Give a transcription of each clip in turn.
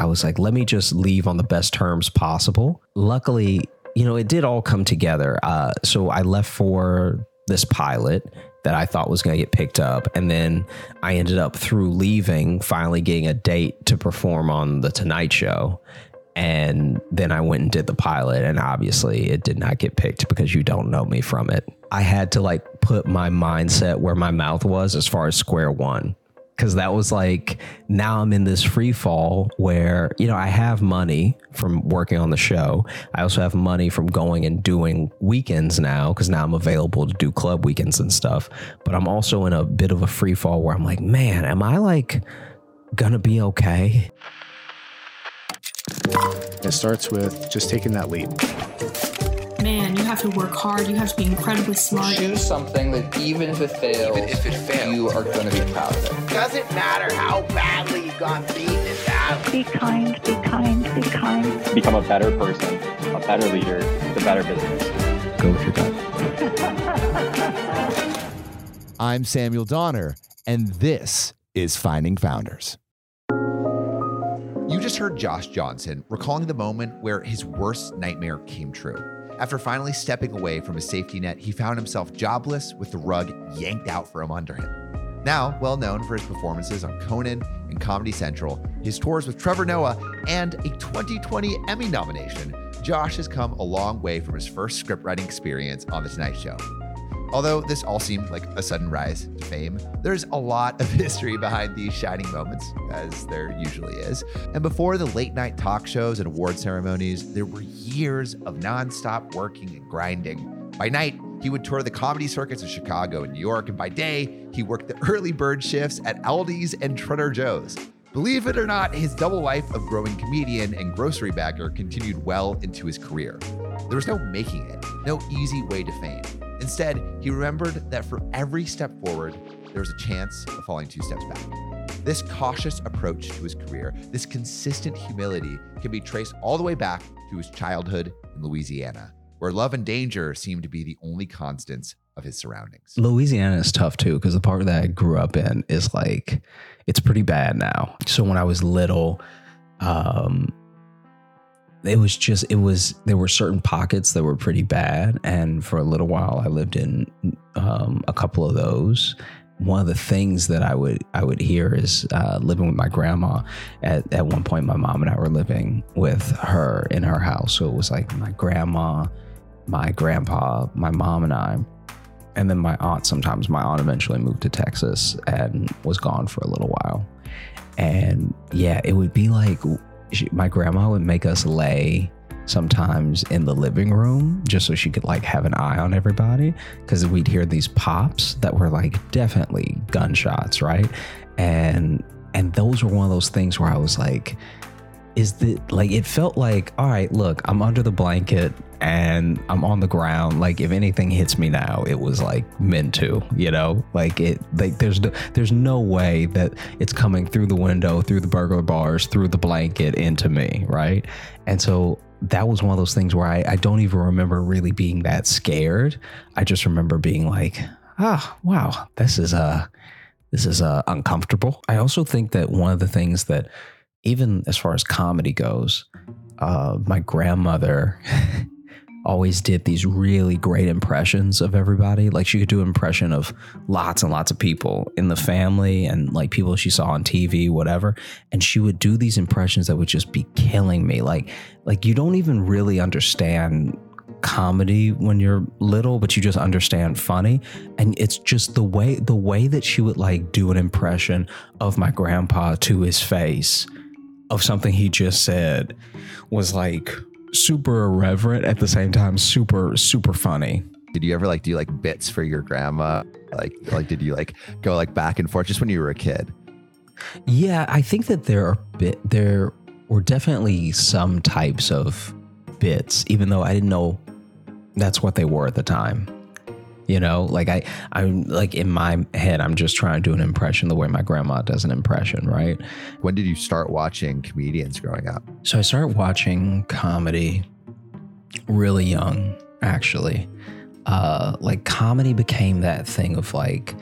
I was like, let me just leave on the best terms possible. Luckily, you know, it did all come together. So I left for this pilot that I thought was going to get picked up. And then I ended up, through leaving, finally getting a date to perform on The Tonight Show. And then I went and did the pilot, and obviously it did not get picked because you don't know me from it. I had to like put my mindset where my mouth was as far as square one, because that was like, now I'm in this free fall where, you know, I have money from working on the show. I also have money from going and doing weekends now, because now I'm available to do club weekends and stuff. But I'm also in a bit of a free fall where I'm like, man, am I like gonna be okay? It starts with just taking that leap. Man, you have to work hard. You have to be incredibly smart. Choose something that even if it fails, you are going to be proud of it. Doesn't matter how badly you got beaten down. Be kind, be kind, be kind. Become a better person, a better leader, a better business. Go with your gut. I'm Samuel Donner, and this is Finding Founders. You just heard Josh Johnson recalling the moment where his worst nightmare came true. After finally stepping away from his safety net, he found himself jobless with the rug yanked out from under him. Now well known for his performances on Conan and Comedy Central, his tours with Trevor Noah, and a 2020 Emmy nomination, Josh has come a long way from his first scriptwriting experience on The Tonight Show. Although this all seemed like a sudden rise to fame, there's a lot of history behind these shining moments, as there usually is. And before the late night talk shows and award ceremonies, there were years of nonstop working and grinding. By night, he would tour the comedy circuits of Chicago and New York, and by day, he worked the early bird shifts at Aldi's and Trader Joe's. Believe it or not, his double life of growing comedian and grocery bagger continued well into his career. There was no making it, no easy way to fame. Instead, he remembered that for every step forward, there was a chance of falling two steps back. This cautious approach to his career, this consistent humility, can be traced all the way back to his childhood in Louisiana, where love and danger seemed to be the only constants of his surroundings. Louisiana is tough too, because the part that I grew up in is like, it's pretty bad now. So when I was little, there were certain pockets that were pretty bad. And for a little while I lived in a couple of those. One of the things that I would hear is living with my grandma. At one point, my mom and I were living with her in her house. So it was like my grandma, my grandpa, my mom and I, and then my aunt. Sometimes my aunt eventually moved to Texas and was gone for a little while. And yeah, it would be like, my grandma would make us lay sometimes in the living room just so she could like have an eye on everybody, because we'd hear these pops that were like definitely gunshots, right? And those were one of those things where I was like, it felt like, all right, look, I'm under the blanket and I'm on the ground. Like if anything hits me now, it was like meant to, you know, like it, like there's no way that it's coming through the window, through the burglar bars, through the blanket into me. Right. And so that was one of those things where I don't even remember really being that scared. I just remember being like, wow, this is uncomfortable. I also think that one of the things that, even as far as comedy goes, my grandmother always did these really great impressions of everybody. Like she could do an impression of lots and lots of people in the family and like people she saw on TV, whatever. And she would do these impressions that would just be killing me. Like you don't even really understand comedy when you're little, but you just understand funny. And it's just the way that she would like do an impression of my grandpa to his face of something he just said was like super irreverent, at the same time super, super funny. Did you ever like do like bits for your grandma? Like did you like go like back and forth just when you were a kid? Yeah, I think that there were definitely some types of bits, even though I didn't know that's what they were at the time. You know, like I'm like in my head, I'm just trying to do an impression the way my grandma does an impression, right? When did you start watching comedians growing up? So I started watching comedy really young, actually. Like comedy became that thing of like,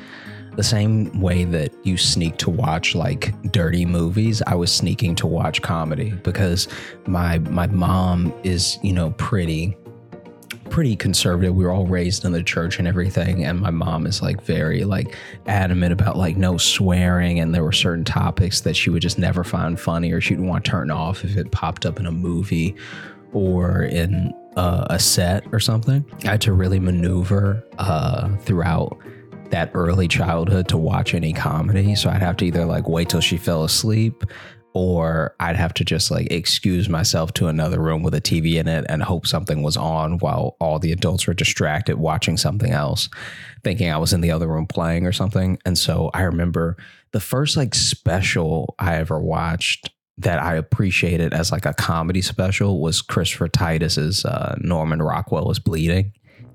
The same way that you sneak to watch like dirty movies, I was sneaking to watch comedy because my mom is, you know, pretty conservative. We were all raised in the church and everything, and my mom is like very like adamant about like no swearing, and there were certain topics that she would just never find funny, or she would want to turn off if it popped up in a movie or in a set or something. I had to really maneuver throughout that early childhood to watch any comedy, so I'd have to either like wait till she fell asleep, or I'd have to just like excuse myself to another room with a TV in it and hope something was on while all the adults were distracted watching something else, thinking I was in the other room playing or something. And so I remember the first like special I ever watched that I appreciated as like a comedy special was Christopher Titus's Norman Rockwell Was Bleeding.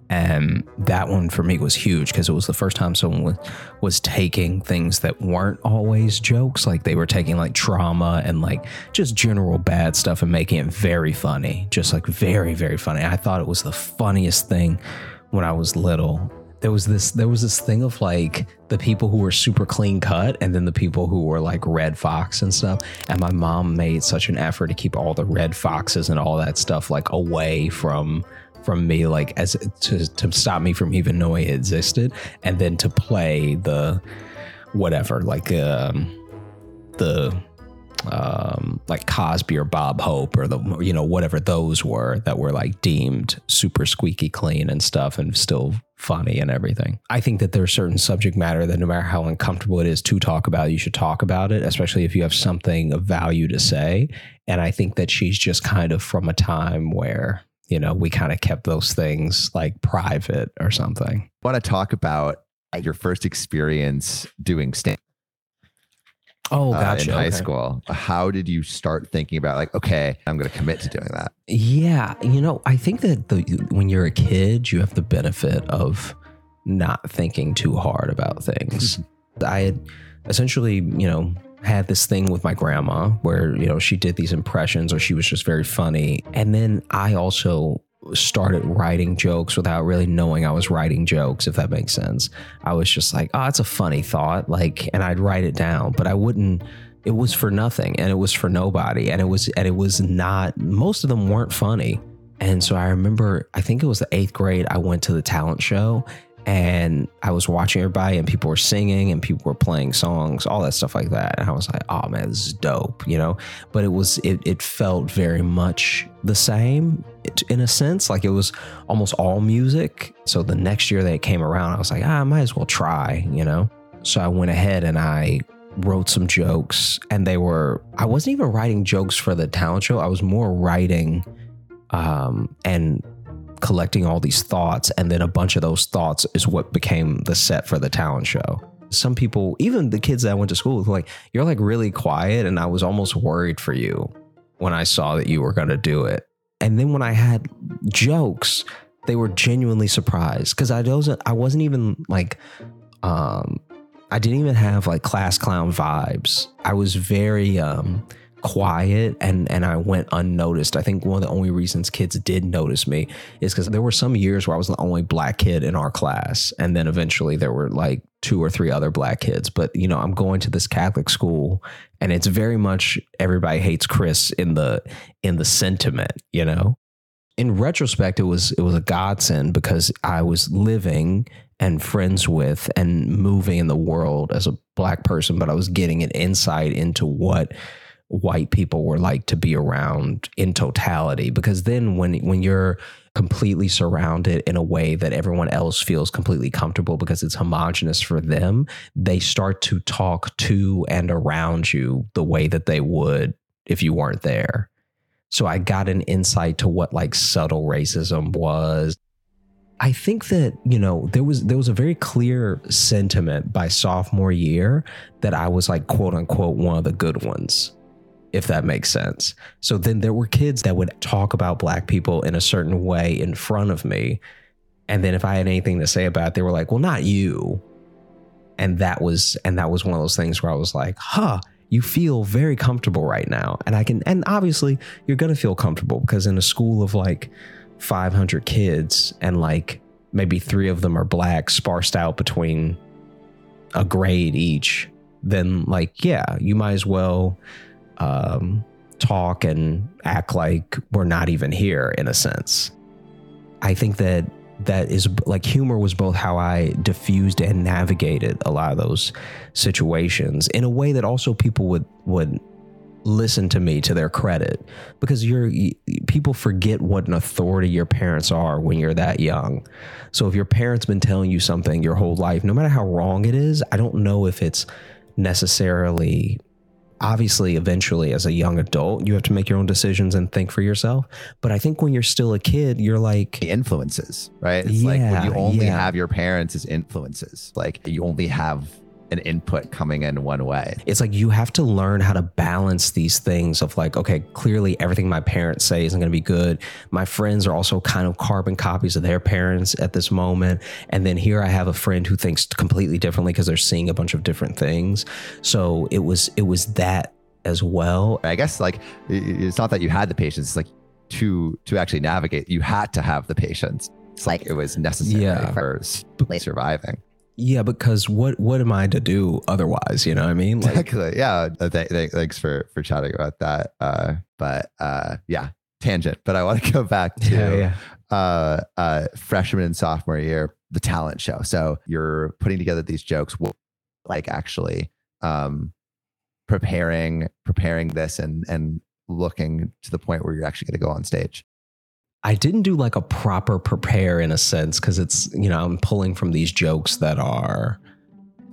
And that one for me was huge because it was the first time someone was taking things that weren't always jokes. Like they were taking like trauma and like just general bad stuff and making it very funny, just like very, very funny. I thought it was the funniest thing when I was little. There was this thing of like the people who were super clean cut and then the people who were like Red Fox and stuff. And my mom made such an effort to keep all the Red Foxes and all that stuff like away from me, like as to stop me from even knowing it existed, and then to play the whatever, like like Cosby or Bob Hope or the, you know, whatever those were that were like deemed super squeaky clean and stuff and still funny and everything. I think that there's certain subject matter that no matter how uncomfortable it is to talk about, you should talk about it, especially if you have something of value to say. And I think that she's just kind of from a time where, you know, we kind of kept those things like private or something. I want to talk about your first experience doing stand-up. Oh, gotcha. In high school. How did you start thinking about like, okay, I'm going to commit to doing that? Yeah. You know, I think that when you're a kid, you have the benefit of not thinking too hard about things. I had essentially, you know, had this thing with my grandma where, you know, she did these impressions or she was just very funny. And then I also started writing jokes without really knowing I was writing jokes, if that makes sense. I was just like, oh, it's a funny thought. Like, and I'd write it down, but I wouldn't, it was for nothing and it was for nobody. And it was not, most of them weren't funny. And so I remember, I think it was the 8th grade, I went to the talent show and I was watching everybody and people were singing and people were playing songs, all that stuff like that. And I was like, oh man, this is dope, you know, but it felt very much the same in a sense, like it was almost all music. So the next year that it came around, I was like, I might as well try, you know? So I went ahead and I wrote some jokes, and I wasn't even writing jokes for the talent show. I was more writing, and collecting all these thoughts, and then a bunch of those thoughts is what became the set for the talent show. Some people, even the kids that I went to school with, were like, you're like really quiet, and I was almost worried for you when I saw that you were going to do it. And then when I had jokes, they were genuinely surprised because I wasn't even like I didn't even have like class clown vibes. I was very quiet and I went unnoticed. I think one of the only reasons kids did notice me is because there were some years where I was the only black kid in our class, and then eventually there were like 2 or 3 other black kids. But you know, I'm going to this Catholic school and it's very much everybody hates Chris in the sentiment, you know. In retrospect, it was a godsend because I was living and friends with and moving in the world as a black person, but I was getting an insight into what white people were like to be around in totality. Because then when you're completely surrounded in a way that everyone else feels completely comfortable because it's homogenous for them, they start to talk to and around you the way that they would if you weren't there. So I got an insight to what like subtle racism was. I think that, you know, there was a very clear sentiment by sophomore year that I was like, quote unquote, one of the good ones, if that makes sense. So then there were kids that would talk about black people in a certain way in front of me. And then if I had anything to say about it, they were like, well, not you. And that was one of those things where I was like, huh, you feel very comfortable right now. And obviously you're going to feel comfortable because in a school of like 500 kids and like maybe 3 of them are black, sparsed out between a grade each, then like, yeah, you might as well talk and act like we're not even here in a sense. I think that that is like humor was both how I diffused and navigated a lot of those situations in a way that also people would listen to me to their credit, because people forget what an authority your parents are when you're that young. So if your parents been telling you something your whole life, no matter how wrong it is, I don't know if it's necessarily, obviously eventually as a young adult, you have to make your own decisions and think for yourself. But I think when you're still a kid, you're like the influences, right? It's like when you only have your parents as influences, like you only have an input coming in one way. It's like you have to learn how to balance these things of like, okay, clearly everything my parents say isn't going to be good. My friends are also kind of carbon copies of their parents at this moment. And then here I have a friend who thinks completely differently because they're seeing a bunch of different things. So it was that as well. I guess like it's not that you had the patience, it's like to actually navigate, you had to have the patience. It's like it was necessary for surviving. Yeah, because what am I to do otherwise? You know what I mean? Like, exactly. Yeah. Thanks for chatting about that. Tangent. But I want to go back to freshman and sophomore year, the talent show. So you're putting together these jokes, like actually preparing this and looking to the point where you're actually going to go on stage. I didn't do like a proper prepare in a sense, because it's, you know, I'm pulling from these jokes that are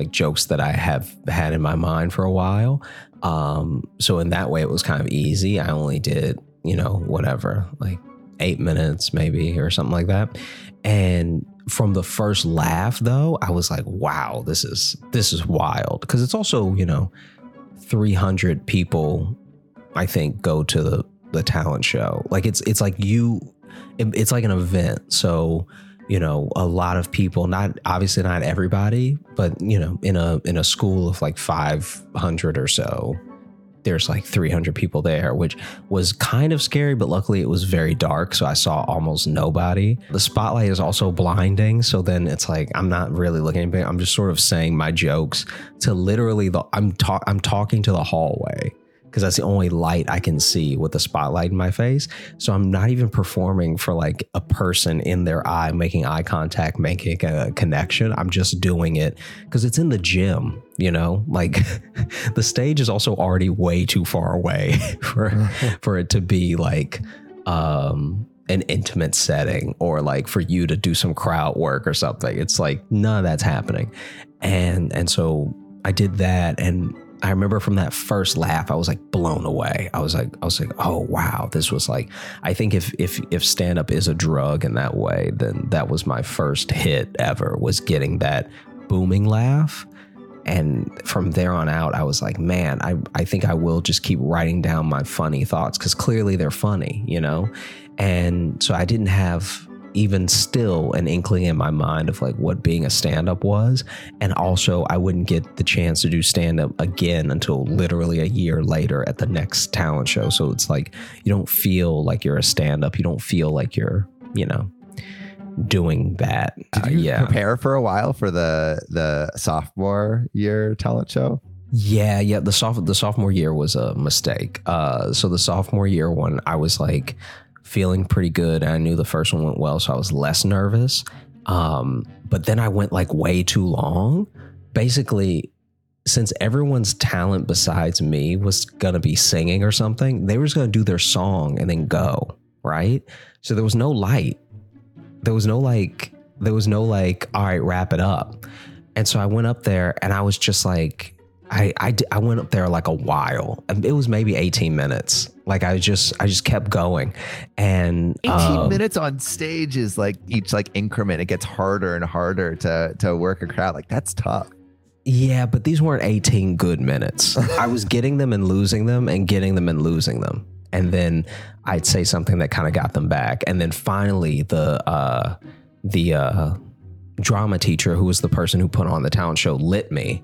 like jokes that I have had in my mind for a while. So in that way, it was kind of easy. I only did, you know, whatever, like 8 minutes maybe or something like that. And from the first laugh, though, I was like, wow, this is wild, because it's also, you know, 300 people, I think, go to the talent show. Like it's like it's like an event. So, you know, a lot of people, not everybody, but you know, in a school of like 500 or so, there's like 300 people there, which was kind of scary, but luckily it was very dark. So I saw almost nobody. The spotlight is also blinding. So then it's like, I'm not really looking at anything. I'm just sort of saying my jokes to literally I'm talking to the hallway, because that's the only light I can see with the spotlight in my face. So I'm not even performing for like a person in their eye, making eye contact, making a connection. I'm just doing it because it's in the gym, you know, like the stage is also already way too far away for it to be like an intimate setting or like for you to do some crowd work or something. It's like none of that's happening. And so I did that, and I remember from that first laugh, I was like blown away. I was like, oh wow, this was like, I think if stand-up is a drug in that way, then that was my first hit ever, was getting that booming laugh. And from there on out, I was like, man, I think I will just keep writing down my funny thoughts, because clearly they're funny, you know? And so I didn't have even still an inkling in my mind of like what being a stand-up was. And also I wouldn't get the chance to do stand-up again until literally a year later at the next talent show. So it's like, you don't feel like you're a stand-up. You don't feel like you're, you know, doing that. Did you prepare for a while for the sophomore year talent show? Yeah. The sophomore year was a mistake. So the sophomore year one, I was like, feeling pretty good. I knew the first one went well, so I was less nervous. But then I went like way too long. Basically, since everyone's talent besides me was going to be singing or something, they were just going to do their song and then go, right? So there was no light. There was no like, all right, wrap it up. And so I went up there and I was just like, I went up there like a while. It was maybe 18 minutes. Like I just kept going, and 18 minutes on stage is like each like increment. It gets harder and harder to work a crowd. Like that's tough. Yeah, but these weren't 18 good minutes. I was getting them and losing them and getting them and losing them. And then I'd say something that kind of got them back. And then finally the drama teacher, who was the person who put on the talent show, lit me.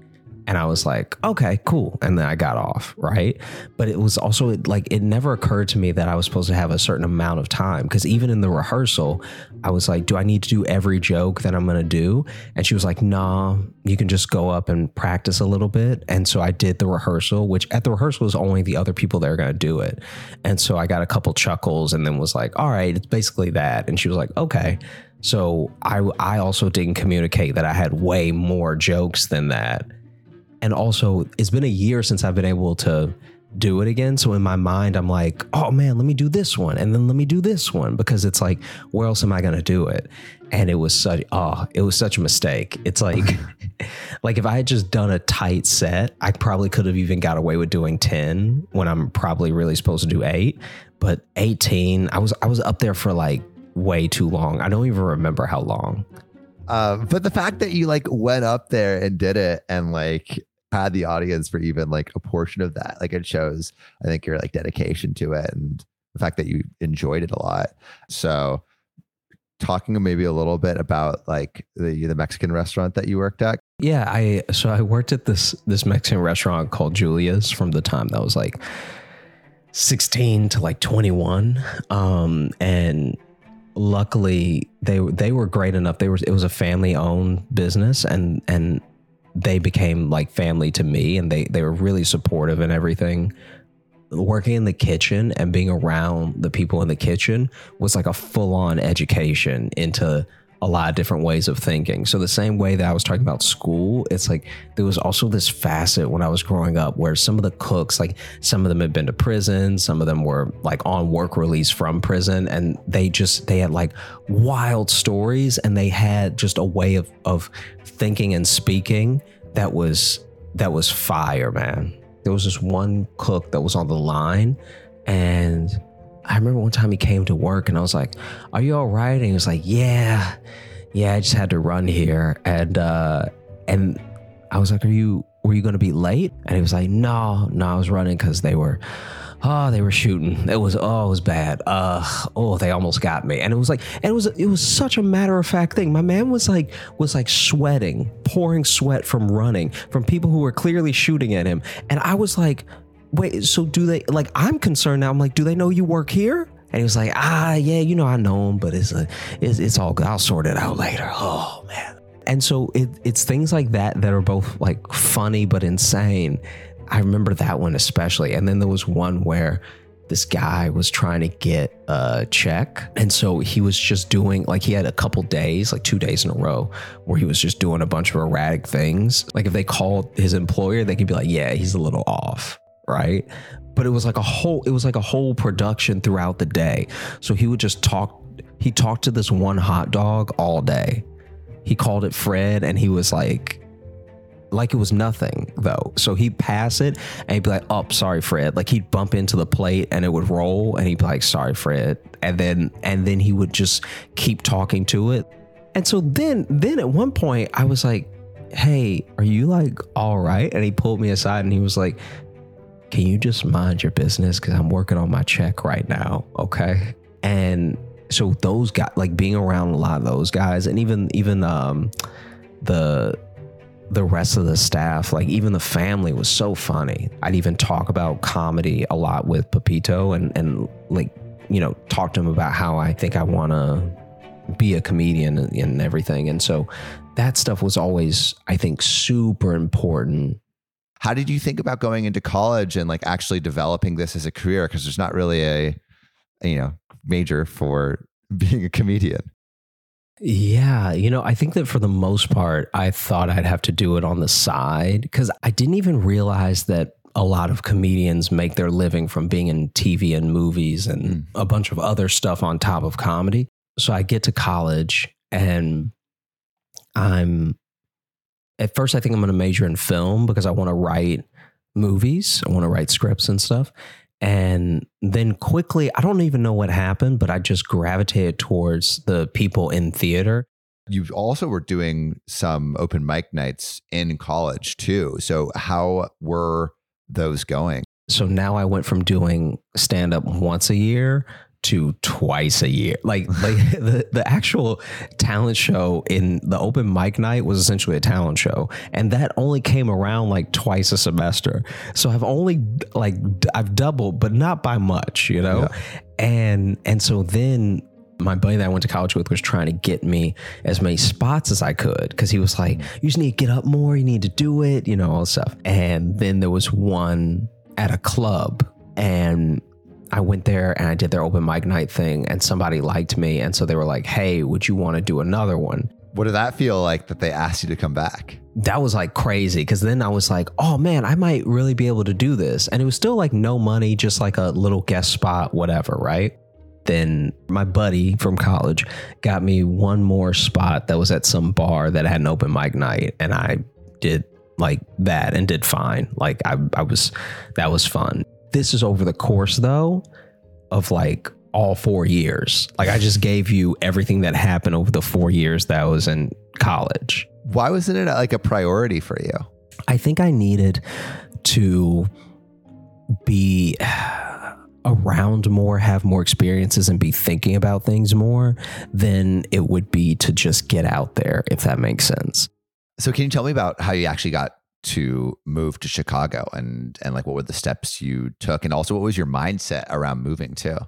And I was like, okay, cool. And then I got off, right? But it was also like, it never occurred to me that I was supposed to have a certain amount of time. Because even in the rehearsal, I was like, do I need to do every joke that I'm going to do? And she was like, nah, you can just go up and practice a little bit. And so I did the rehearsal, which at the rehearsal is only the other people that are going to do it. And so I got a couple chuckles and then was like, all right, it's basically that. And she was like, okay. So I also didn't communicate that I had way more jokes than that. And also, it's been a year since I've been able to do it again. So in my mind, I'm like, oh man, let me do this one. And then let me do this one, because it's like, where else am I going to do it? And it was such a mistake. It's like, like if I had just done a tight set, I probably could have even got away with doing 10 when I'm probably really supposed to do 8, but 18, I was up there for like way too long. I don't even remember how long. But the fact that you like went up there and did it and like had the audience for even like a portion of that, like it shows, I think, your like dedication to it and the fact that you enjoyed it a lot. So talking maybe a little bit about like the Mexican restaurant that you worked at. Yeah, I worked at this Mexican restaurant called Julia's from the time that I was like 16 to like 21. And luckily they were great enough. It was a family owned business, and they became like family to me, and they were really supportive and everything. Working in the kitchen and being around the people in the kitchen was like a full on education into a lot of different ways of thinking. So the same way that I was talking about school, it's like there was also this facet when I was growing up where some of the cooks, like some of them had been to prison, some of them were like on work release from prison, and they had like wild stories, and they had just a way of thinking and speaking that was fire, man. There was this one cook that was on the line, and I remember one time he came to work and I was like, are you all right? And he was like, yeah, I just had to run here. And I was like, were you going to be late? And he was like, no, I was running because they were shooting. It was bad. They almost got me. And it was like, and it was such a matter of fact thing. My man was like sweating, pouring sweat from running from people who were clearly shooting at him. And I was like, wait, so do they, like, I'm concerned now. I'm like, do they know you work here? And he was like, yeah, you know, I know him, but it's all good. I'll sort it out later. Oh, man. And so it's things like that are both like funny, but insane. I remember that one especially. And then there was one where this guy was trying to get a check. And so he was just doing, like, he had a couple days, like 2 days in a row, where he was just doing a bunch of erratic things. Like if they called his employer, they could be like, yeah, he's a little off. Right. But it was like a whole production throughout the day. So he would just talk. He talked to this one hot dog all day. He called it Fred, and he was like it was nothing though. So he'd pass it and he'd be like, oh, sorry, Fred. Like he'd bump into the plate and it would roll, and he'd be like, sorry, Fred. And then he would just keep talking to it. And so then at one point I was like, hey, are you like all right? And he pulled me aside and he was like, can you just mind your business? Because I'm working on my check right now. Okay. And so those guys, like being around a lot of those guys, and even the rest of the staff, like even the family, was so funny. I'd even talk about comedy a lot with Pepito and like, you know, talk to him about how I think I want to be a comedian and everything. And so that stuff was always, I think, super important. How did you think about going into college and like actually developing this as a career? Because there's not really a, you know, major for being a comedian. Yeah. You know, I think that for the most part, I thought I'd have to do it on the side, because I didn't even realize that a lot of comedians make their living from being in TV and movies and a bunch of other stuff on top of comedy. So I get to college and at first, I think I'm going to major in film because I want to write movies. I want to write scripts and stuff. And then quickly, I don't even know what happened, but I just gravitated towards the people in theater. You also were doing some open mic nights in college too. So how were those going? So now I went from doing stand-up once a year to twice a year. Like the actual talent show in the open mic night was essentially a talent show. And that only came around like twice a semester. So I've only I've doubled, but not by much, you know? Yeah. And so then my buddy that I went to college with was trying to get me as many spots as I could, because he was like, you just need to get up more, you need to do it, you know, all this stuff. And then there was one at a club, and I went there and I did their open mic night thing, and somebody liked me, and so they were like, hey, would you want to do another one? What did that feel like that they asked you to come back? That was like crazy, because then I was like, oh man, I might really be able to do this. And it was still like no money, just like a little guest spot, whatever, right? Then my buddy from college got me one more spot that was at some bar that had an open mic night, and I did like that and did fine. Like that was fun. This is over the course though of like all 4 years. Like I just gave you everything that happened over the 4 years that I was in college. Why wasn't it like a priority for you? I think I needed to be around more, have more experiences, and be thinking about things more than it would be to just get out there, if that makes sense. So can you tell me about how you actually got to move to Chicago, and like what were the steps you took, and also what was your mindset around moving too?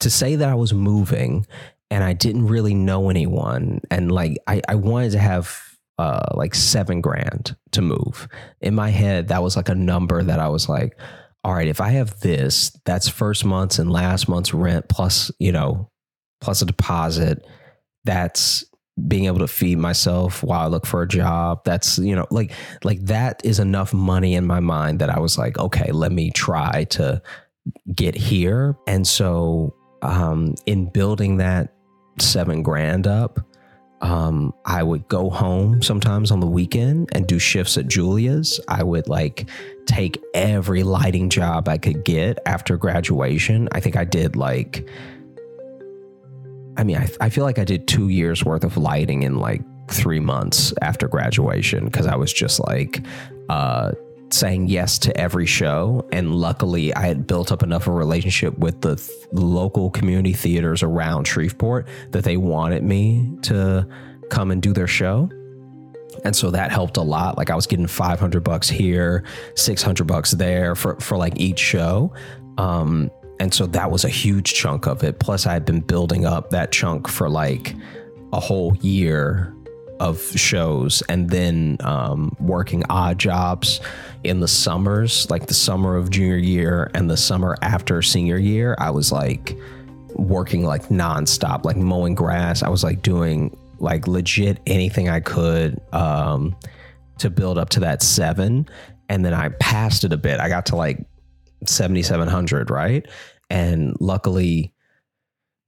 To say that I was moving and I didn't really know anyone, and like I wanted to have like $7,000 to move. In my head, that was like a number that I was like, all right, if I have this, that's first month's and last month's rent plus, you know, plus a deposit, that's being able to feed myself while I look for a job. That's, you know, like that is enough money in my mind that I was like, okay, let me try to get here. And so in building that $7,000 up, I would go home sometimes on the weekend and do shifts at Julia's. I would like take every lighting job I could get after graduation. I think I did like, I mean, I feel like I did 2 years worth of lighting in like 3 months after graduation, because I was just like saying yes to every show. And luckily I had built up enough of a relationship with the local community theaters around Shreveport that they wanted me to come and do their show. And so that helped a lot. Like I was getting $500 here, $600 there for like each show. And so that was a huge chunk of it. Plus I had been building up that chunk for like a whole year of shows, and then working odd jobs in the summers, like the summer of junior year and the summer after senior year. I was like working like nonstop, like mowing grass. I was like doing like legit anything I could to build up to that $7,000. And then I passed it a bit. I got to like 7,700, right? And luckily,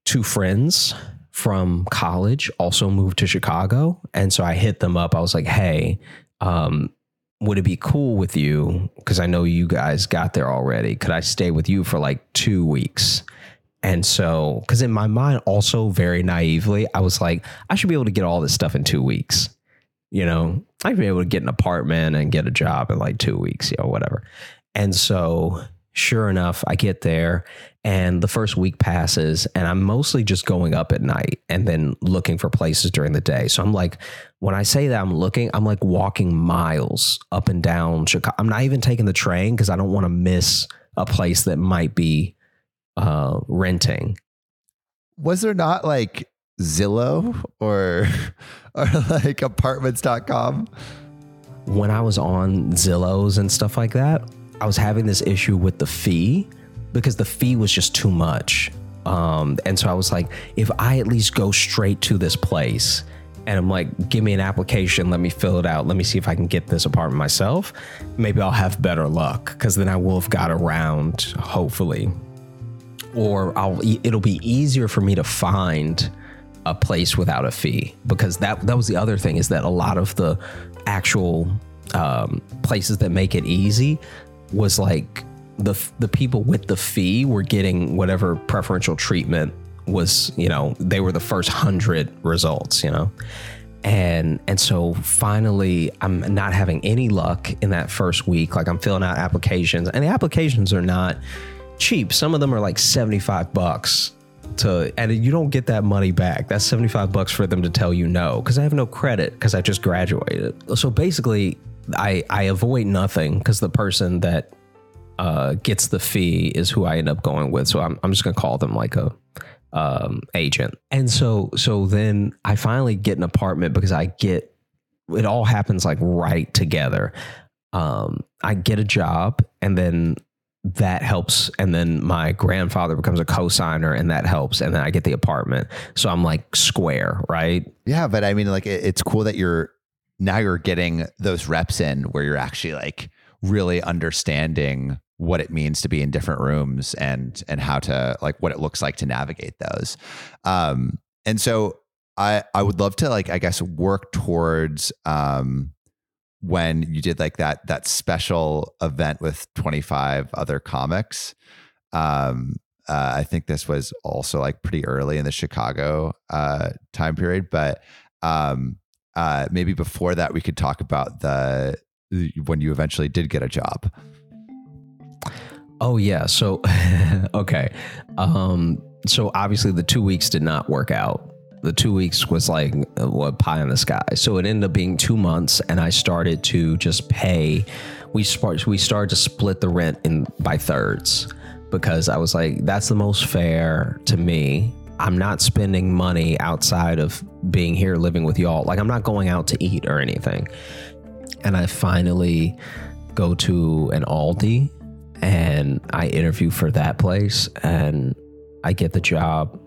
two friends from college also moved to Chicago. And so I hit them up. I was like, hey, would it be cool with you? Because I know you guys got there already. Could I stay with you for like 2 weeks? And so, because in my mind, also very naively, I was like, I should be able to get all this stuff in 2 weeks. You know, I should be able to get an apartment and get a job in like 2 weeks, you know, whatever. And so sure enough, I get there and the first week passes, and I'm mostly just going up at night and then looking for places during the day. So I'm like, when I say that I'm looking, I'm like walking miles up and down Chicago. I'm not even taking the train because I don't want to miss a place that might be renting. Was there not like Zillow or like apartments.com? When I was on Zillows and stuff like that, I was having this issue with the fee because the fee was just too much. And so I was like, if I at least go straight to this place and I'm like, give me an application, let me fill it out, let me see if I can get this apartment myself, maybe I'll have better luck, because then I will have got around, hopefully. Or it'll be easier for me to find a place without a fee, because that was the other thing, is that a lot of the actual places that make it easy was like the people with the fee were getting whatever preferential treatment was, you know, they were the first 100 results, you know? And so finally I'm not having any luck in that first week. Like I'm filling out applications, and the applications are not cheap. Some of them are like $75 to, and you don't get that money back. That's $75 for them to tell you no, because I have no credit because I just graduated. So basically, I avoid nothing because the person that gets the fee is who I end up going with. So I'm just going to call them like a agent. And so then I finally get an apartment because it all happens like right together. I get a job, and then that helps. And then my grandfather becomes a co-signer, and that helps. And then I get the apartment. So I'm like square, right? Yeah. But I mean, like, it's cool that you're getting those reps in where you're actually like really understanding what it means to be in different rooms and how to, like, what it looks like to navigate those. And so I would love to, like, I guess, work towards, when you did like that special event with 25 other comics. I think this was also like pretty early in the Chicago time period, but maybe before that we could talk about when you eventually did get a job. Oh yeah. So, okay. So obviously the 2 weeks did not work out. The 2 weeks was like pie in the sky. So it ended up being 2 months, and I started to just pay. We started to split the rent by thirds because I was like, that's the most fair to me. I'm not spending money outside of being here living with y'all. Like, I'm not going out to eat or anything. And I finally go to an Aldi and I interview for that place, and I get the job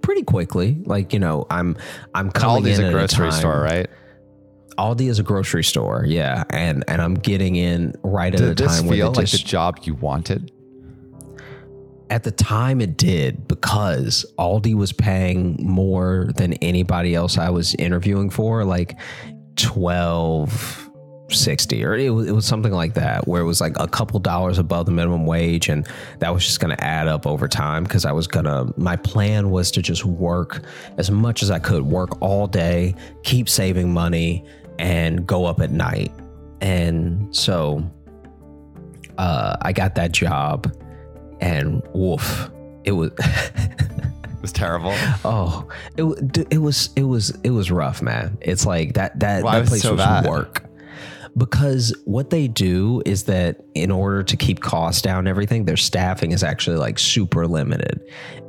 pretty quickly. Like, you know, I'm coming in at a grocery store, right? Aldi is a grocery store. Yeah. And I'm getting in right at a time where like the job you wanted. At the time it did, because Aldi was paying more than anybody else I was interviewing for, like $12.60, or it was something like that, where it was like a couple dollars above the minimum wage, and that was just going to add up over time because my plan was to just work as much as I could, work all day, keep saving money, and go up at night. And so I got that job, and woof, it was it was terrible. Oh, it was rough, man. It's like that place was work. Because what they do is that in order to keep costs down and everything, their staffing is actually like super limited.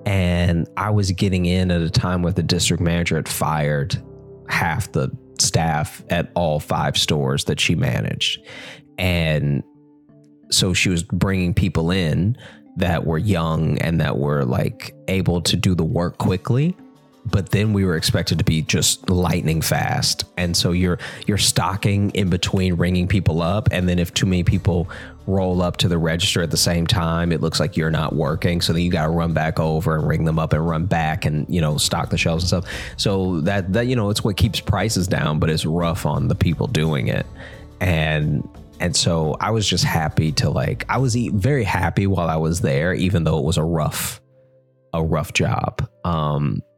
And I was getting in at a time where the district manager had fired half the staff at all 5 stores that she managed. And so she was bringing people in that were young and that were like able to do the work quickly. But then we were expected to be just lightning fast. And so you're stocking in between ringing people up. And then if too many people roll up to the register at the same time, it looks like you're not working. So then you got to run back over and ring them up and run back and, you know, stock the shelves and stuff. So that, you know, it's what keeps prices down, but it's rough on the people doing it. And so I was just happy to, like, I was very happy while I was there, even though it was a rough job.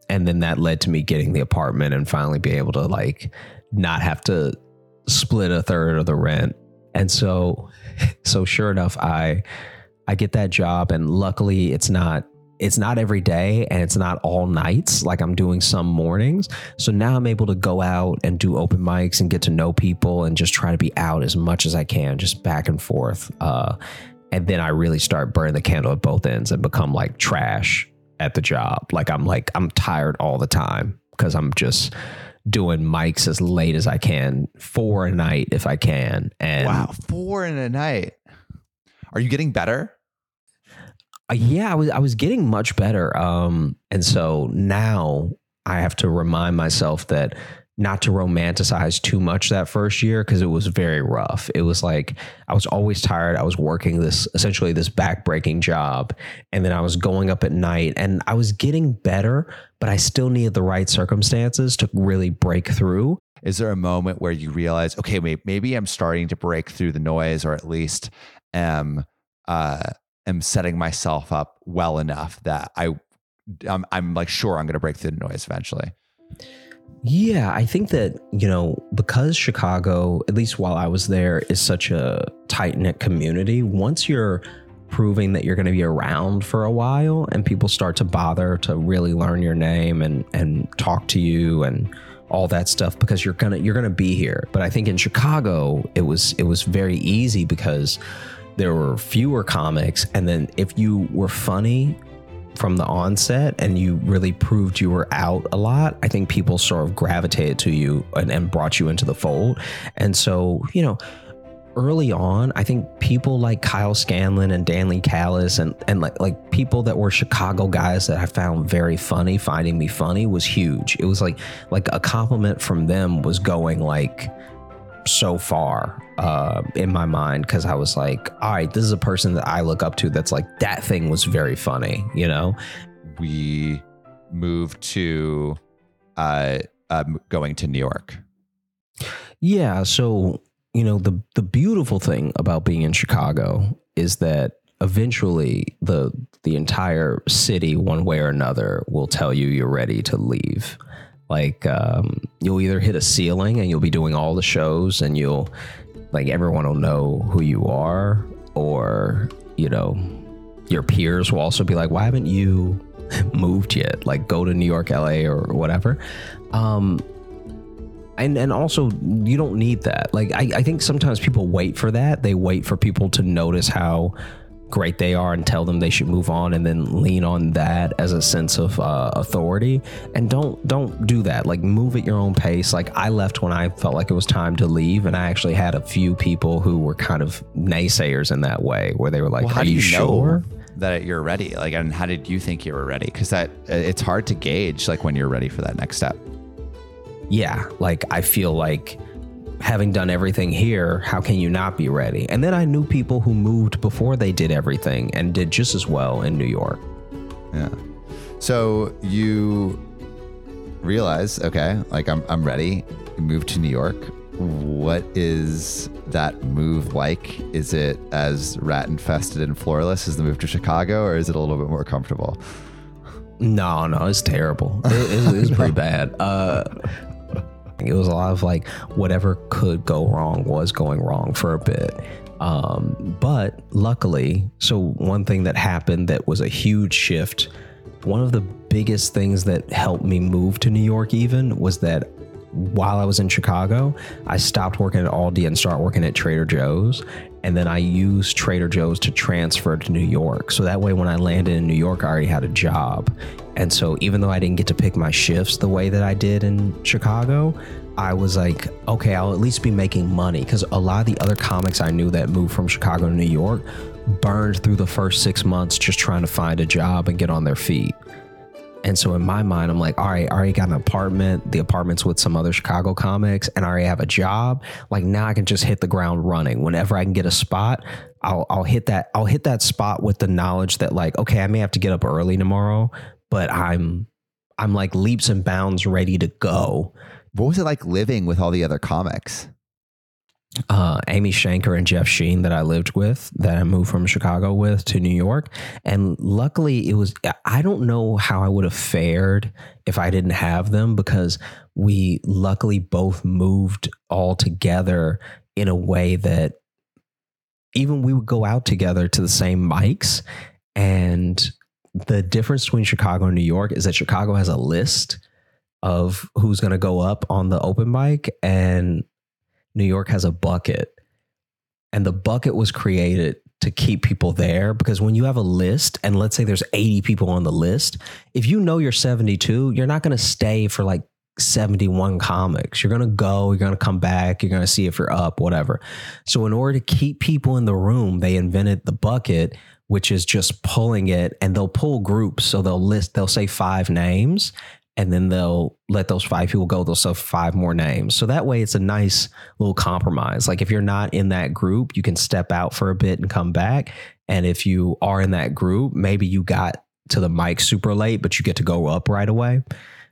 And then that led to me getting the apartment and finally be able to, like, not have to split a third of the rent. And so sure enough, I get that job, and luckily it's not every day and it's not all nights. Like, I'm doing some mornings. So now I'm able to go out and do open mics and get to know people and just try to be out as much as I can, just back and forth. And then I really start burning the candle at both ends and become like trash at the job. Like, I'm tired all the time because I'm just doing mics as late as I can, 4 a night if I can. And wow, 4 in a night. Are you getting better? Yeah, I was getting much better. And so now I have to remind myself that not to romanticize too much that first year, because it was very rough. It was like, I was always tired. I was working essentially this backbreaking job. And then I was going up at night, and I was getting better, but I still needed the right circumstances to really break through. Is there a moment where you realize, okay, maybe I'm starting to break through the noise, or at least am setting myself up well enough that I'm like, sure, I'm going to break through the noise eventually? Yeah, I think that, you know, because Chicago, at least while I was there, is such a tight-knit community, once you're proving that you're going to be around for a while, and people start to bother to really learn your name and talk to you and all that stuff, because you're gonna be here. But I think in Chicago it was very easy because there were fewer comics, and then if you were funny from the onset and you really proved you were out a lot, I think people sort of gravitated to you and brought you into the fold. And so, you know, early on, I think people like Kyle Scanlon and Dan Lee Callis and like people that were Chicago guys that I found very funny, finding me funny was huge. It was like a compliment from them was going like so far in my mind, because I was like, all right, this is a person that I look up to that's like, that thing was very funny, you know? We moved to going to New York. Yeah, so... You know, the beautiful thing about being in Chicago is that eventually the entire city, one way or another, will tell you you're ready to leave. Like, you'll either hit a ceiling and you'll be doing all the shows and you'll, like, everyone will know who you are, or, you know, your peers will also be like, why haven't you moved yet? Like, go to New York, LA, or whatever. And also, you don't need that. Like, I think sometimes people wait for that. They wait for people to notice how great they are and tell them they should move on, and then lean on that as a sense of authority. And don't do that. Like, move at your own pace. Like, I left when I felt like it was time to leave, and I actually had a few people who were kind of naysayers in that way, where they were like, well, "Are you sure that you're ready?" Like, and how did you think you were ready? Because that it's hard to gauge, like, when you're ready for that next step. Yeah, like, I feel like having done everything here, how can you not be ready? And then I knew people who moved before they did everything and did just as well in New York. Yeah. So you realize, okay, like, I'm ready. You moved to New York. What is that move like? Is it as rat infested and floorless as the move to Chicago, or is it a little bit more comfortable? No, it's terrible. It was pretty bad. It was a lot of like whatever could go wrong was going wrong for a bit. But luckily, so one thing that happened that was a huge shift, one of the biggest things that helped me move to New York even was that while I was in Chicago, I stopped working at Aldi and started working at Trader Joe's. And then I used Trader Joe's to transfer to New York. So that way, when I landed in New York, I already had a job. And so even though I didn't get to pick my shifts the way that I did in Chicago, I was like, okay, I'll at least be making money. Because a lot of the other comics I knew that moved from Chicago to New York burned through the first 6 months just trying to find a job and get on their feet. And so in my mind, I'm like, all right, I already got an apartment. The apartment's with some other Chicago comics, and I already have a job. Like, now I can just hit the ground running. Whenever I can get a spot, I'll hit that spot with the knowledge that, like, okay, I may have to get up early tomorrow, but I'm like leaps and bounds ready to go. What was it like living with all the other comics? Amy Shanker and Jeff Sheen that I lived with, that I moved from Chicago with to New York. And luckily I don't know how I would have fared if I didn't have them, because we luckily both moved all together in a way that even we would go out together to the same mics. And the difference between Chicago and New York is that Chicago has a list of who's going to go up on the open mic, and New York has a bucket, and the bucket was created to keep people there, because when you have a list, and let's say there's 80 people on the list, if you know you're 72, you're not going to stay for like 71 comics. You're going to go, you're going to come back, you're going to see if you're up, whatever. So in order to keep people in the room, they invented the bucket, which is just pulling it, and they'll pull groups. So they'll say 5 names, and then they'll let those 5 people go. They'll sell 5 more names. So that way, it's a nice little compromise. Like, if you're not in that group, you can step out for a bit and come back. And if you are in that group, maybe you got to the mic super late, but you get to go up right away.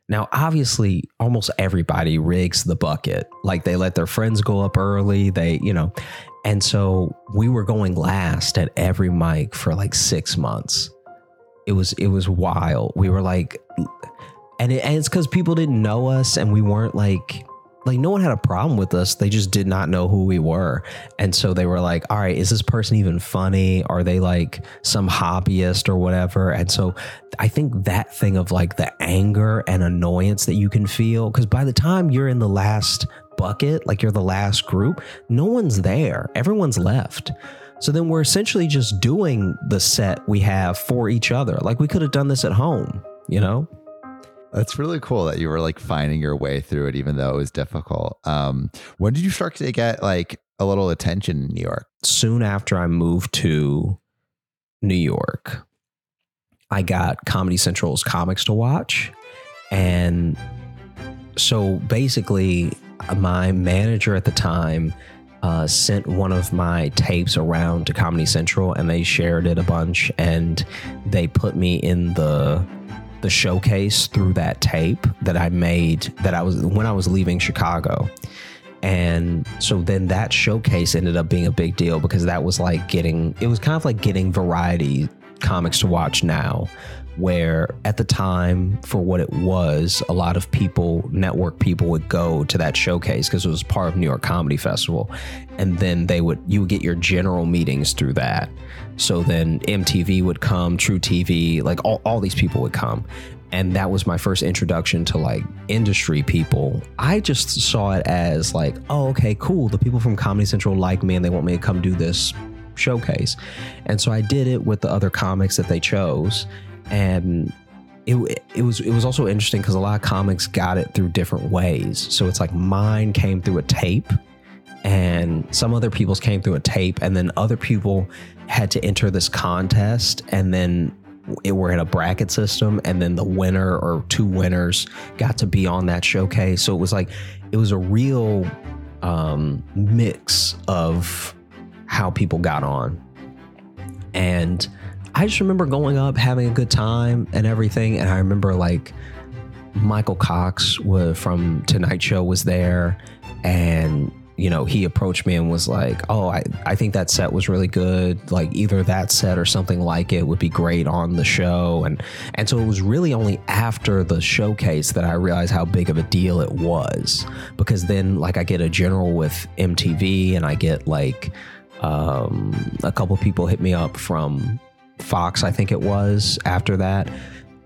Now, obviously, almost everybody rigs the bucket. Like, they let their friends go up early. And so we were going last at every mic for like 6 months. It was wild. We were like... And it's because people didn't know us, and we weren't like like no one had a problem with us. They just did not know who we were. And so they were like, all right, is this person even funny? Are they like some hobbyist or whatever? And so I think that thing of like the anger and annoyance that you can feel, because by the time you're in the last bucket, like you're the last group, no one's there. Everyone's left. So then we're essentially just doing the set we have for each other. Like we could have done this at home, you know? That's really cool that you were like finding your way through it, even though it was difficult. When did you start to get like a little attention in New York? Soon after I moved to New York, I got Comedy Central's Comics to Watch. And so basically my manager at the time sent one of my tapes around to Comedy Central and they shared it a bunch and they put me in the showcase through that tape that I made when I was leaving Chicago. And so then that showcase ended up being a big deal because that was like getting Variety Comics to Watch now, where at the time, for what it was, a lot of people, network people, would go to that showcase because it was part of New York Comedy Festival. And then you would get your general meetings through that. So then MTV would come, True TV, like all these people would come. And that was my first introduction to like industry people. I just saw it as like, oh, okay, cool. The people from Comedy Central like me and they want me to come do this showcase. And so I did it with the other comics that they chose. And it was also interesting because a lot of comics got it through different ways. So it's like mine came through a tape and some other people's came through a tape, and then other people had to enter this contest, and then we're in a bracket system, and then the winner or two winners got to be on that showcase. So it was like, it was a real mix of how people got on. And I just remember going up, having a good time and everything. And I remember like Michael Cox from Tonight Show was there, and, you know, he approached me and was like, oh, I think that set was really good. Like either that set or something like it would be great on the show. And so it was really only after the showcase that I realized how big of a deal it was, because then like I get a general with MTV and I get like a couple people hit me up from Fox, I think it was, after that.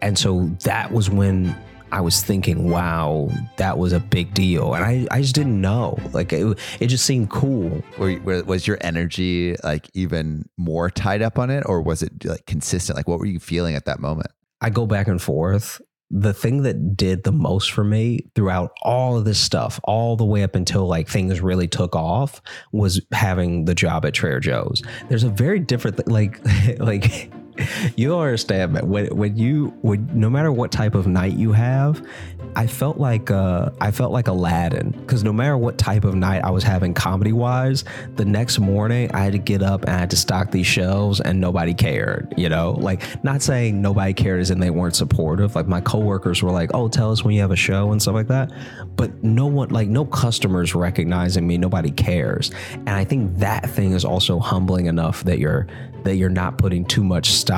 And so that was when I was thinking, wow, that was a big deal. And I just didn't know. Like, it just seemed cool. Was your energy, like, even more tied up on it? Or was it, like, consistent? Like, what were you feeling at that moment? I go back and forth. The thing that did the most for me throughout all of this stuff, all the way up until like things really took off, was having the job at Trader Joe's. There's a very different like you don't understand, man. When no matter what type of night you have, I felt like Aladdin, because no matter what type of night I was having comedy wise, the next morning I had to get up and I had to stock these shelves, and nobody cared, you know, like, not saying nobody cared as in they weren't supportive. Like my coworkers were like, oh, tell us when you have a show and stuff like that. But no one, like no customers recognizing me, nobody cares. And I think that thing is also humbling enough that you're not putting too much stock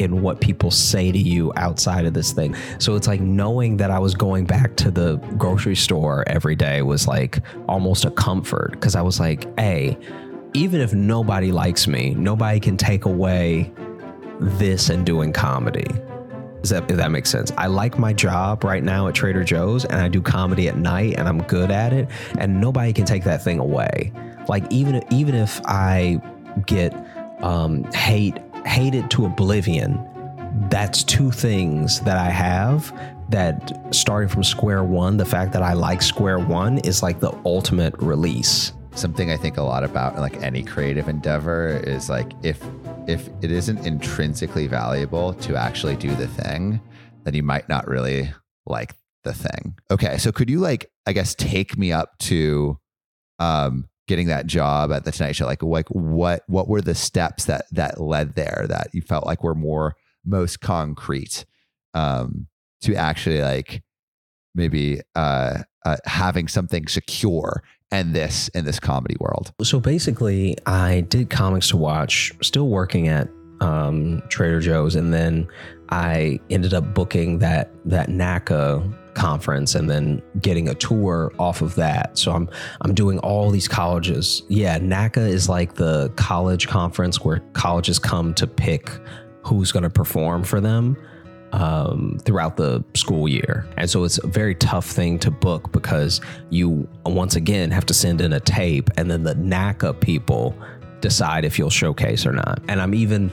in what people say to you outside of this thing. So it's like knowing that I was going back to the grocery store every day was like almost a comfort, because I was like, hey, even if nobody likes me, nobody can take away this and doing comedy. If that makes sense. I like my job right now at Trader Joe's, and I do comedy at night and I'm good at it, and nobody can take that thing away. Like even if I get hated to oblivion, that's two things that I have that, starting from square one, the fact that I like square one is like the ultimate release. Something I think a lot about in like any creative endeavor is like, if it isn't intrinsically valuable to actually do the thing, then you might not really like the thing. Okay. So could you like, I guess, take me up to, getting that job at the Tonight Show? Like what were the steps that led there that you felt like were most concrete, to actually like maybe having something secure in this comedy world? So basically I did Comics to Watch, still working at Trader Joe's, and then I ended up booking that NACA conference and then getting a tour off of that. So I'm doing all these colleges. Yeah, NACA is like the college conference where colleges come to pick who's going to perform for them throughout the school year. And so it's a very tough thing to book because you once again have to send in a tape, and then the NACA people decide if you'll showcase or not. And I'm even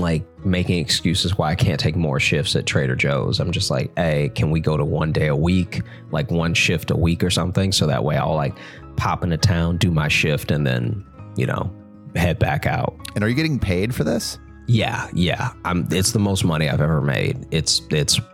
like making excuses why I can't take more shifts at Trader Joe's. I'm just like, hey, can we go to one day a week, like one shift a week or something? So that way I'll like pop into town, do my shift, and then, you know, head back out. And are you getting paid for this? Yeah. It's the most money I've ever made. It's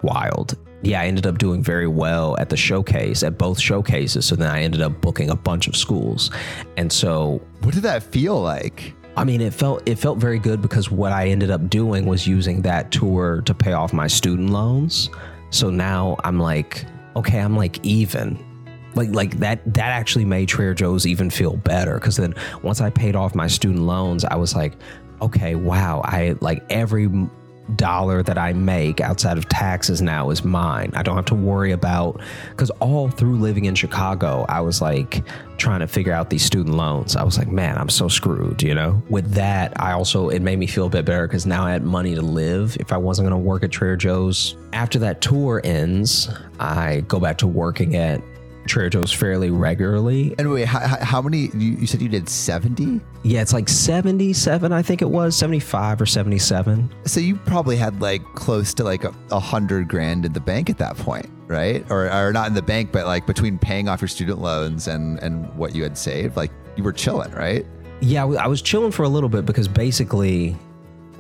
wild. Yeah, I ended up doing very well at the showcase, at both showcases. So then I ended up booking a bunch of schools. And so what did that feel like? I mean, it felt very good because what I ended up doing was using that tour to pay off my student loans. So now I'm like, okay, I'm like even. Like that actually made Trader Joe's even feel better, because then once I paid off my student loans, I was like, okay, wow, I like every dollar that I make outside of taxes now is mine. I don't have to worry about, because all through living in Chicago, I was like trying to figure out these student loans. I was like, man, I'm so screwed, you know? With that, it made me feel a bit better because now I had money to live if I wasn't going to work at Trader Joe's. After that tour ends, I go back to working at Trader Joe's fairly regularly. And wait, how many? You said you did 70? Yeah, it's like 77, I think it was, 75 or 77. So you probably had like close to like $100,000 in the bank at that point, right? Or not in the bank, but like between paying off your student loans and what you had saved, like you were chilling, right? Yeah, I was chilling for a little bit because basically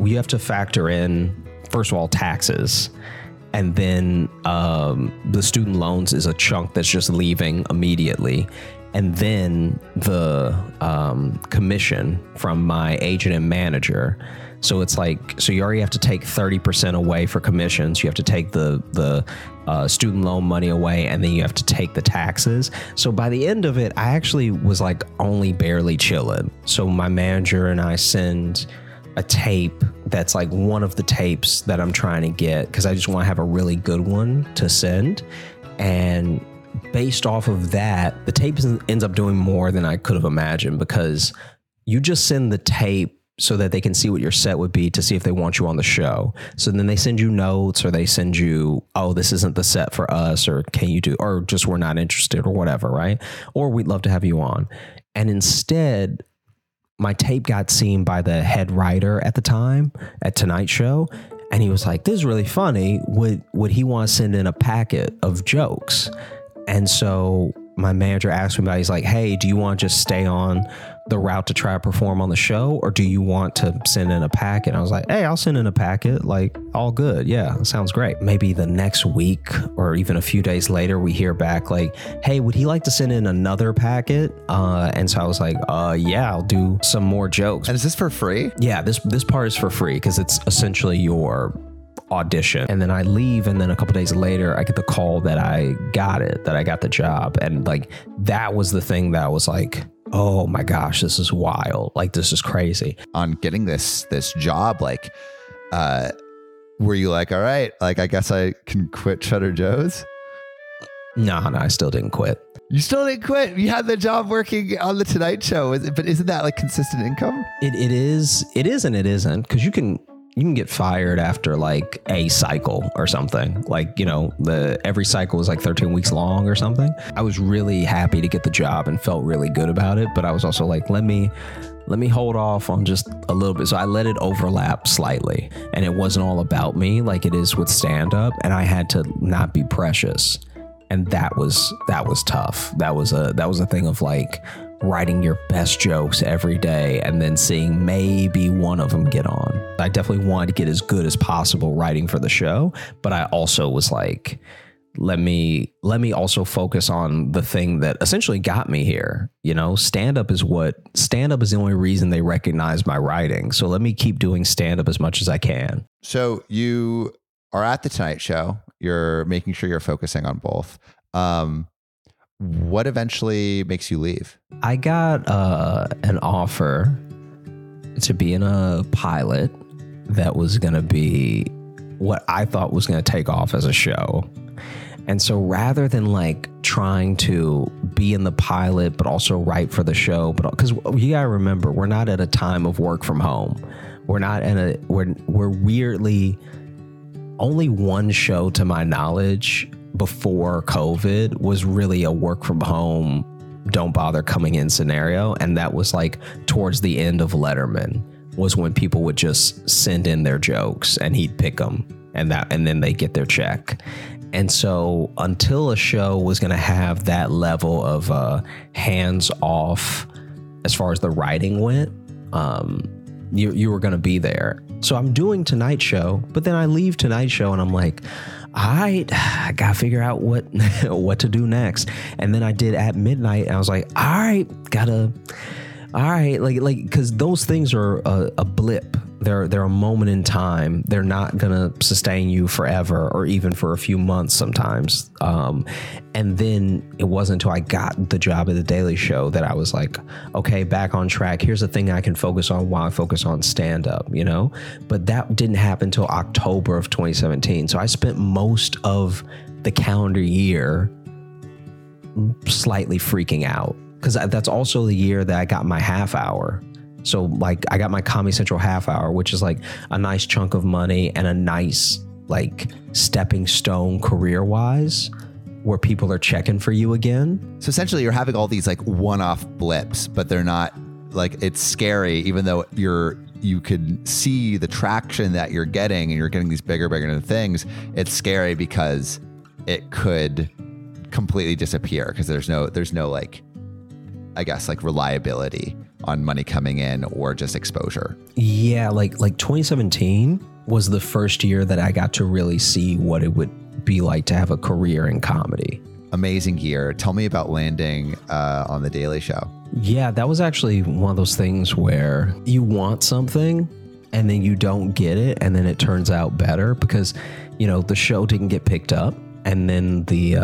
you have to factor in, first of all, taxes. And then the student loans is a chunk that's just leaving immediately. And then the commission from my agent and manager. So it's like, so you already have to take 30% away for commissions. You have to take the student loan money away, and then you have to take the taxes. So by the end of it, I actually was like only barely chilling. So my manager and I send a tape that's like one of the tapes that I'm trying to get, because I just want to have a really good one to send. And based off of that, the tape ends up doing more than I could have imagined, because you just send the tape so that they can see what your set would be to see if they want you on the show. So then they send you notes, or they send you, oh, this isn't the set for us, or can you do, or just we're not interested or whatever, right? Or we'd love to have you on. And instead, my tape got seen by the head writer at the time at Tonight Show, and he was like, this is really funny. Would he want to send in a packet of jokes? And so my manager asked me about it. He's like, hey, do you want to just stay on the route to try to perform on the show, or do you want to send in a packet? And I was like, hey, I'll send in a packet. Like, all good. Yeah, sounds great. Maybe the next week or even a few days later, we hear back like, hey, would he like to send in another packet? And so I was like, yeah, I'll do some more jokes. And is this for free? Yeah, this part is for free because it's essentially your audition. And then I leave, and then a couple days later I get the call that I got the job. And like that was the thing that I was like, oh my gosh, this is wild, like this is crazy. On getting this job, like were you like, all right, like I guess I can quit Trader Joe's? No, I still didn't quit. You still didn't quit. You had the job working on The Tonight Show, but isn't that like consistent income? It is and it isn't, because you can get fired after like a cycle or something. Like, you know, every cycle is like 13 weeks long or something. I was really happy to get the job and felt really good about it, but I was also like, let me hold off on just a little bit. So I let it overlap slightly, and it wasn't all about me like it is with stand up, and I had to not be precious. And that was tough. That was a thing of like writing your best jokes every day and then seeing maybe one of them get on. I definitely wanted to get as good as possible writing for the show, but I also was like, let me also focus on the thing that essentially got me here. You know, stand up is the only reason they recognize my writing. So let me keep doing stand up as much as I can. So you are at The Tonight Show. You're making sure you're focusing on both. What eventually makes you leave? I got an offer to be in a pilot that was going to be what I thought was going to take off as a show. And so rather than like trying to be in the pilot, but also write for the show, but because you gotta remember, we're not at a time of work from home. We're not in a, we're weirdly only one show to my knowledge before COVID was really a work from home, don't bother coming in scenario. And that was like towards the end of Letterman was when people would just send in their jokes and he'd pick them and then they get their check. And so until a show was going to have that level of hands off as far as the writing went, you were going to be there. So I'm doing Tonight Show, but then I leave Tonight Show and I'm like, all right, I got to figure out what what to do next. And then I did At Midnight and I was like, all right, like because those things are a blip. They're a moment in time. They're not gonna sustain you forever or even for a few months sometimes. And then it wasn't until I got the job at The Daily Show that I was like, okay, back on track. Here's a thing I can focus on while I focus on stand-up, you know? But that didn't happen until October of 2017. So I spent most of the calendar year slightly freaking out because that's also the year that I got my half hour. So like I got my Comedy Central half hour, which is like a nice chunk of money and a nice like stepping stone career wise where people are checking for you again. So essentially you're having all these like one-off blips, but they're not like, it's scary even though you could see the traction that you're getting and you're getting these bigger things. It's scary because it could completely disappear because there's no like, I guess like reliability on money coming in or just exposure. Yeah, like 2017 was the first year that I got to really see what it would be like to have a career in comedy. Amazing year. Tell me about landing on The Daily Show. Yeah, that was actually one of those things where you want something and then you don't get it and then it turns out better because, you know, the show didn't get picked up. And then the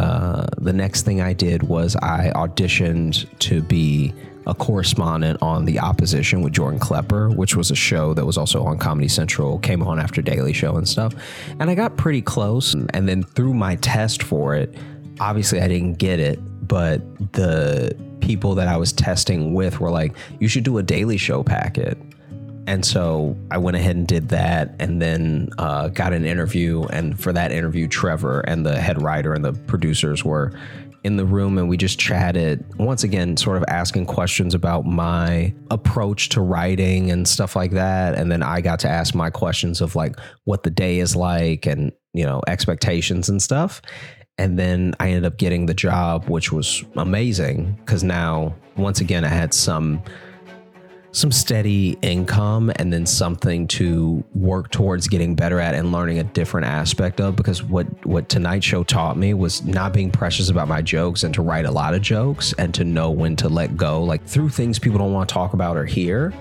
next thing I did was I auditioned to be a correspondent on The Opposition with Jordan Klepper, which was a show that was also on Comedy Central, came on after Daily Show and stuff. And I got pretty close. And then through my test for it, obviously I didn't get it, but the people that I was testing with were like, you should do a Daily Show packet. And so I went ahead and did that and then got an interview. And for that interview, Trevor and the head writer and the producers were in the room and we just chatted, once again, sort of asking questions about my approach to writing and stuff like that. And then I got to ask my questions of like what the day is like and, you know, expectations and stuff. And then I ended up getting the job, which was amazing because now, once again, I had some steady income and then something to work towards getting better at and learning a different aspect of, because what Tonight Show taught me was not being precious about my jokes and to write a lot of jokes and to know when to let go, like through things people don't want to talk about or hear.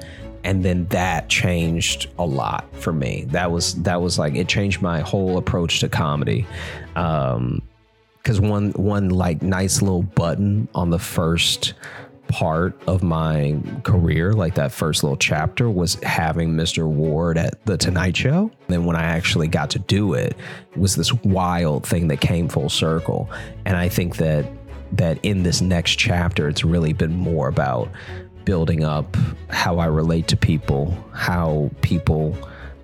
And then that changed a lot for me. That was like, it changed my whole approach to comedy. Because one like nice little button on the first part of my career, like that first little chapter, was having Mr. Ward at The Tonight Show. And then when I actually got to do it, it was this wild thing that came full circle. And I think that in this next chapter, it's really been more about building up how I relate to people, how people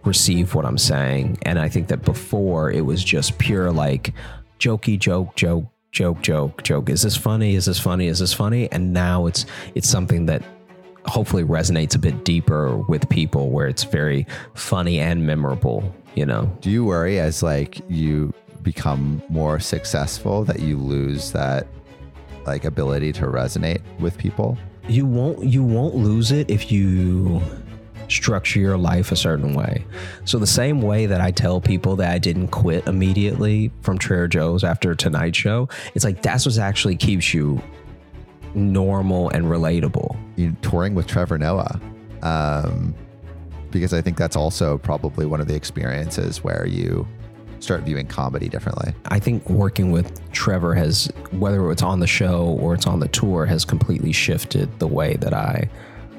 receive what I'm saying. And I think that before it was just pure like jokey joke. Is this funny? And now it's something that hopefully resonates a bit deeper with people where it's very funny and memorable, you know? Do you worry as like you become more successful that you lose that like ability to resonate with people? You won't lose it if you structure your life a certain way. So the same way that I tell people that I didn't quit immediately from Trader Joe's after Tonight Show, it's like that's what actually keeps you normal and relatable. You're touring with Trevor Noah, because I think that's also probably one of the experiences where you start viewing comedy differently. I think working with Trevor has, whether it's on the show or it's on the tour, has completely shifted the way that I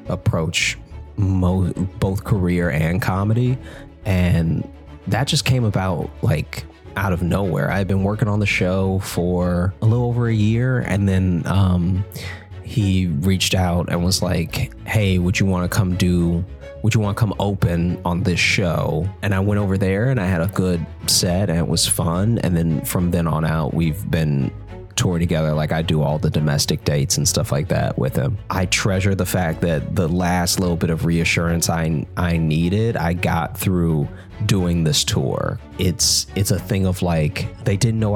approach both career and comedy, And that just came about like out of nowhere. I had been working on the show for a little over a year, and then he reached out and was like, hey, would you want to come open on this show? And I went over there and I had a good set and it was fun. And then from then on out, we've been touring together. Like I do all the domestic dates and stuff like that with him. I treasure the fact that the last little bit of reassurance I needed, I got through doing this tour. It's a thing of like, they didn't know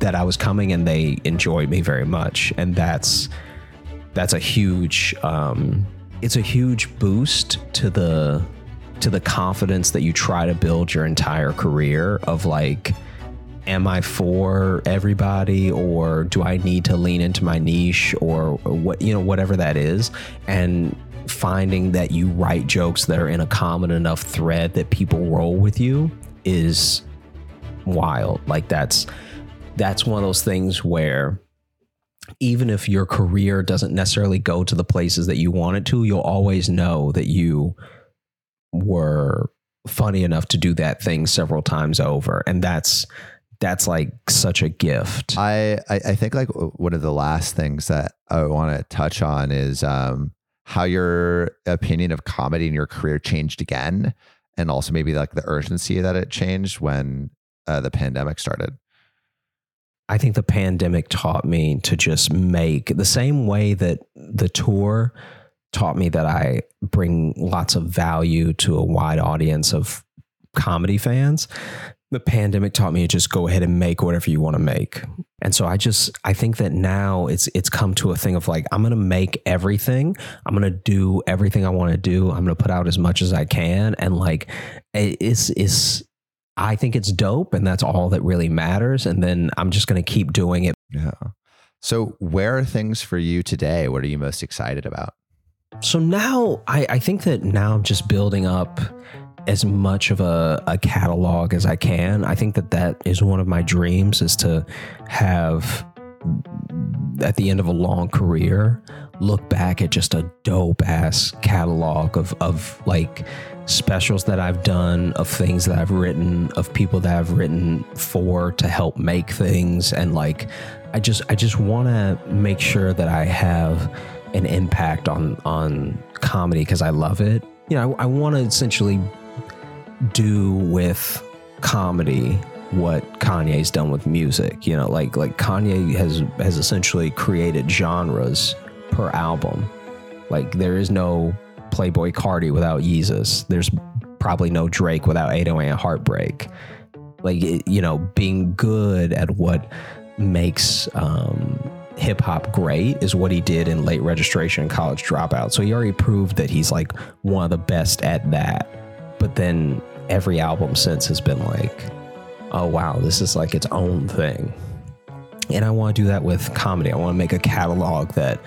that I was coming, and they enjoyed me very much. And that's a huge, it's a huge boost to the confidence that you try to build your entire career of like, am I for everybody, or do I need to lean into my niche, or what, you know, whatever that is. And finding that you write jokes that are in a common enough thread that people roll with you is wild. Like that's one of those things where even if your career doesn't necessarily go to the places that you want it to, you'll always know that you were funny enough to do that thing several times over. And that's like such a gift. I think like one of the last things that I want to touch on is how your opinion of comedy and your career changed again. And also maybe like the urgency that it changed when the pandemic started. I think the pandemic taught me to just make the same way that the tour taught me that I bring lots of value to a wide audience of comedy fans. The pandemic taught me to just go ahead and make whatever you want to make. And so I think that now it's come to a thing of like, I'm going to make everything. I'm going to do everything I want to do. I'm going to put out as much as I can. And like, I think it's dope, and that's all that really matters. And then I'm just going to keep doing it. Yeah. So where are things for you today? What are you most excited about? So now I think that now I'm just building up as much of a catalog as I can. I think that is one of my dreams, is to have at the end of a long career, look back at just a dope ass catalog of like specials that I've done, of things that I've written, of people that I've written for to help make things. And like, I just want to make sure that I have an impact on comedy, because I love it. You know, I want to essentially do with comedy what Kanye's done with music. You know, like Kanye has essentially created genres per album. Like there is no Playboy Cardi without Yeezus. There's probably no Drake without 808 Heartbreak. Like, you know, being good at what makes hip hop great is what he did in Late Registration and College Dropout. So he already proved that he's like one of the best at that. But then every album since has been like, oh wow, this is like its own thing. And I want to do that with comedy. I want to make a catalog that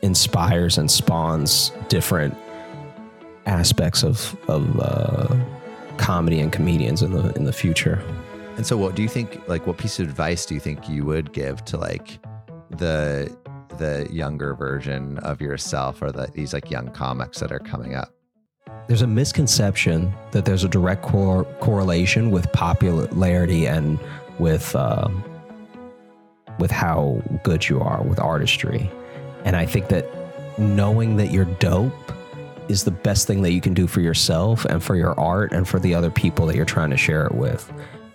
inspires and spawns different aspects of comedy and comedians in the future. And so what do you think, like what piece of advice do you think you would give to like the younger version of yourself, or these like young comics that are coming up? There's a misconception that there's a direct correlation with popularity and with how good you are with artistry. And I think that knowing that you're dope is the best thing that you can do for yourself and for your art and for the other people that you're trying to share it with.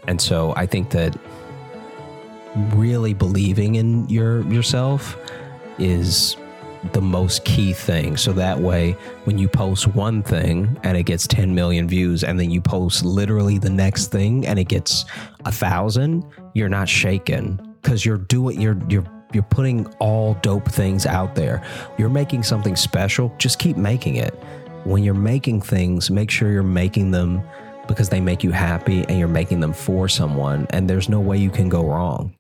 And so I think that really believing in yourself is the most key thing. So that way, when you post one thing and it gets 10 million views, and then you post literally the next thing and it gets 1,000, you're not shaken, because you're putting all dope things out there. You're making something special. Just keep making it. When you're making things, make sure you're making them because they make you happy and you're making them for someone, and there's no way you can go wrong.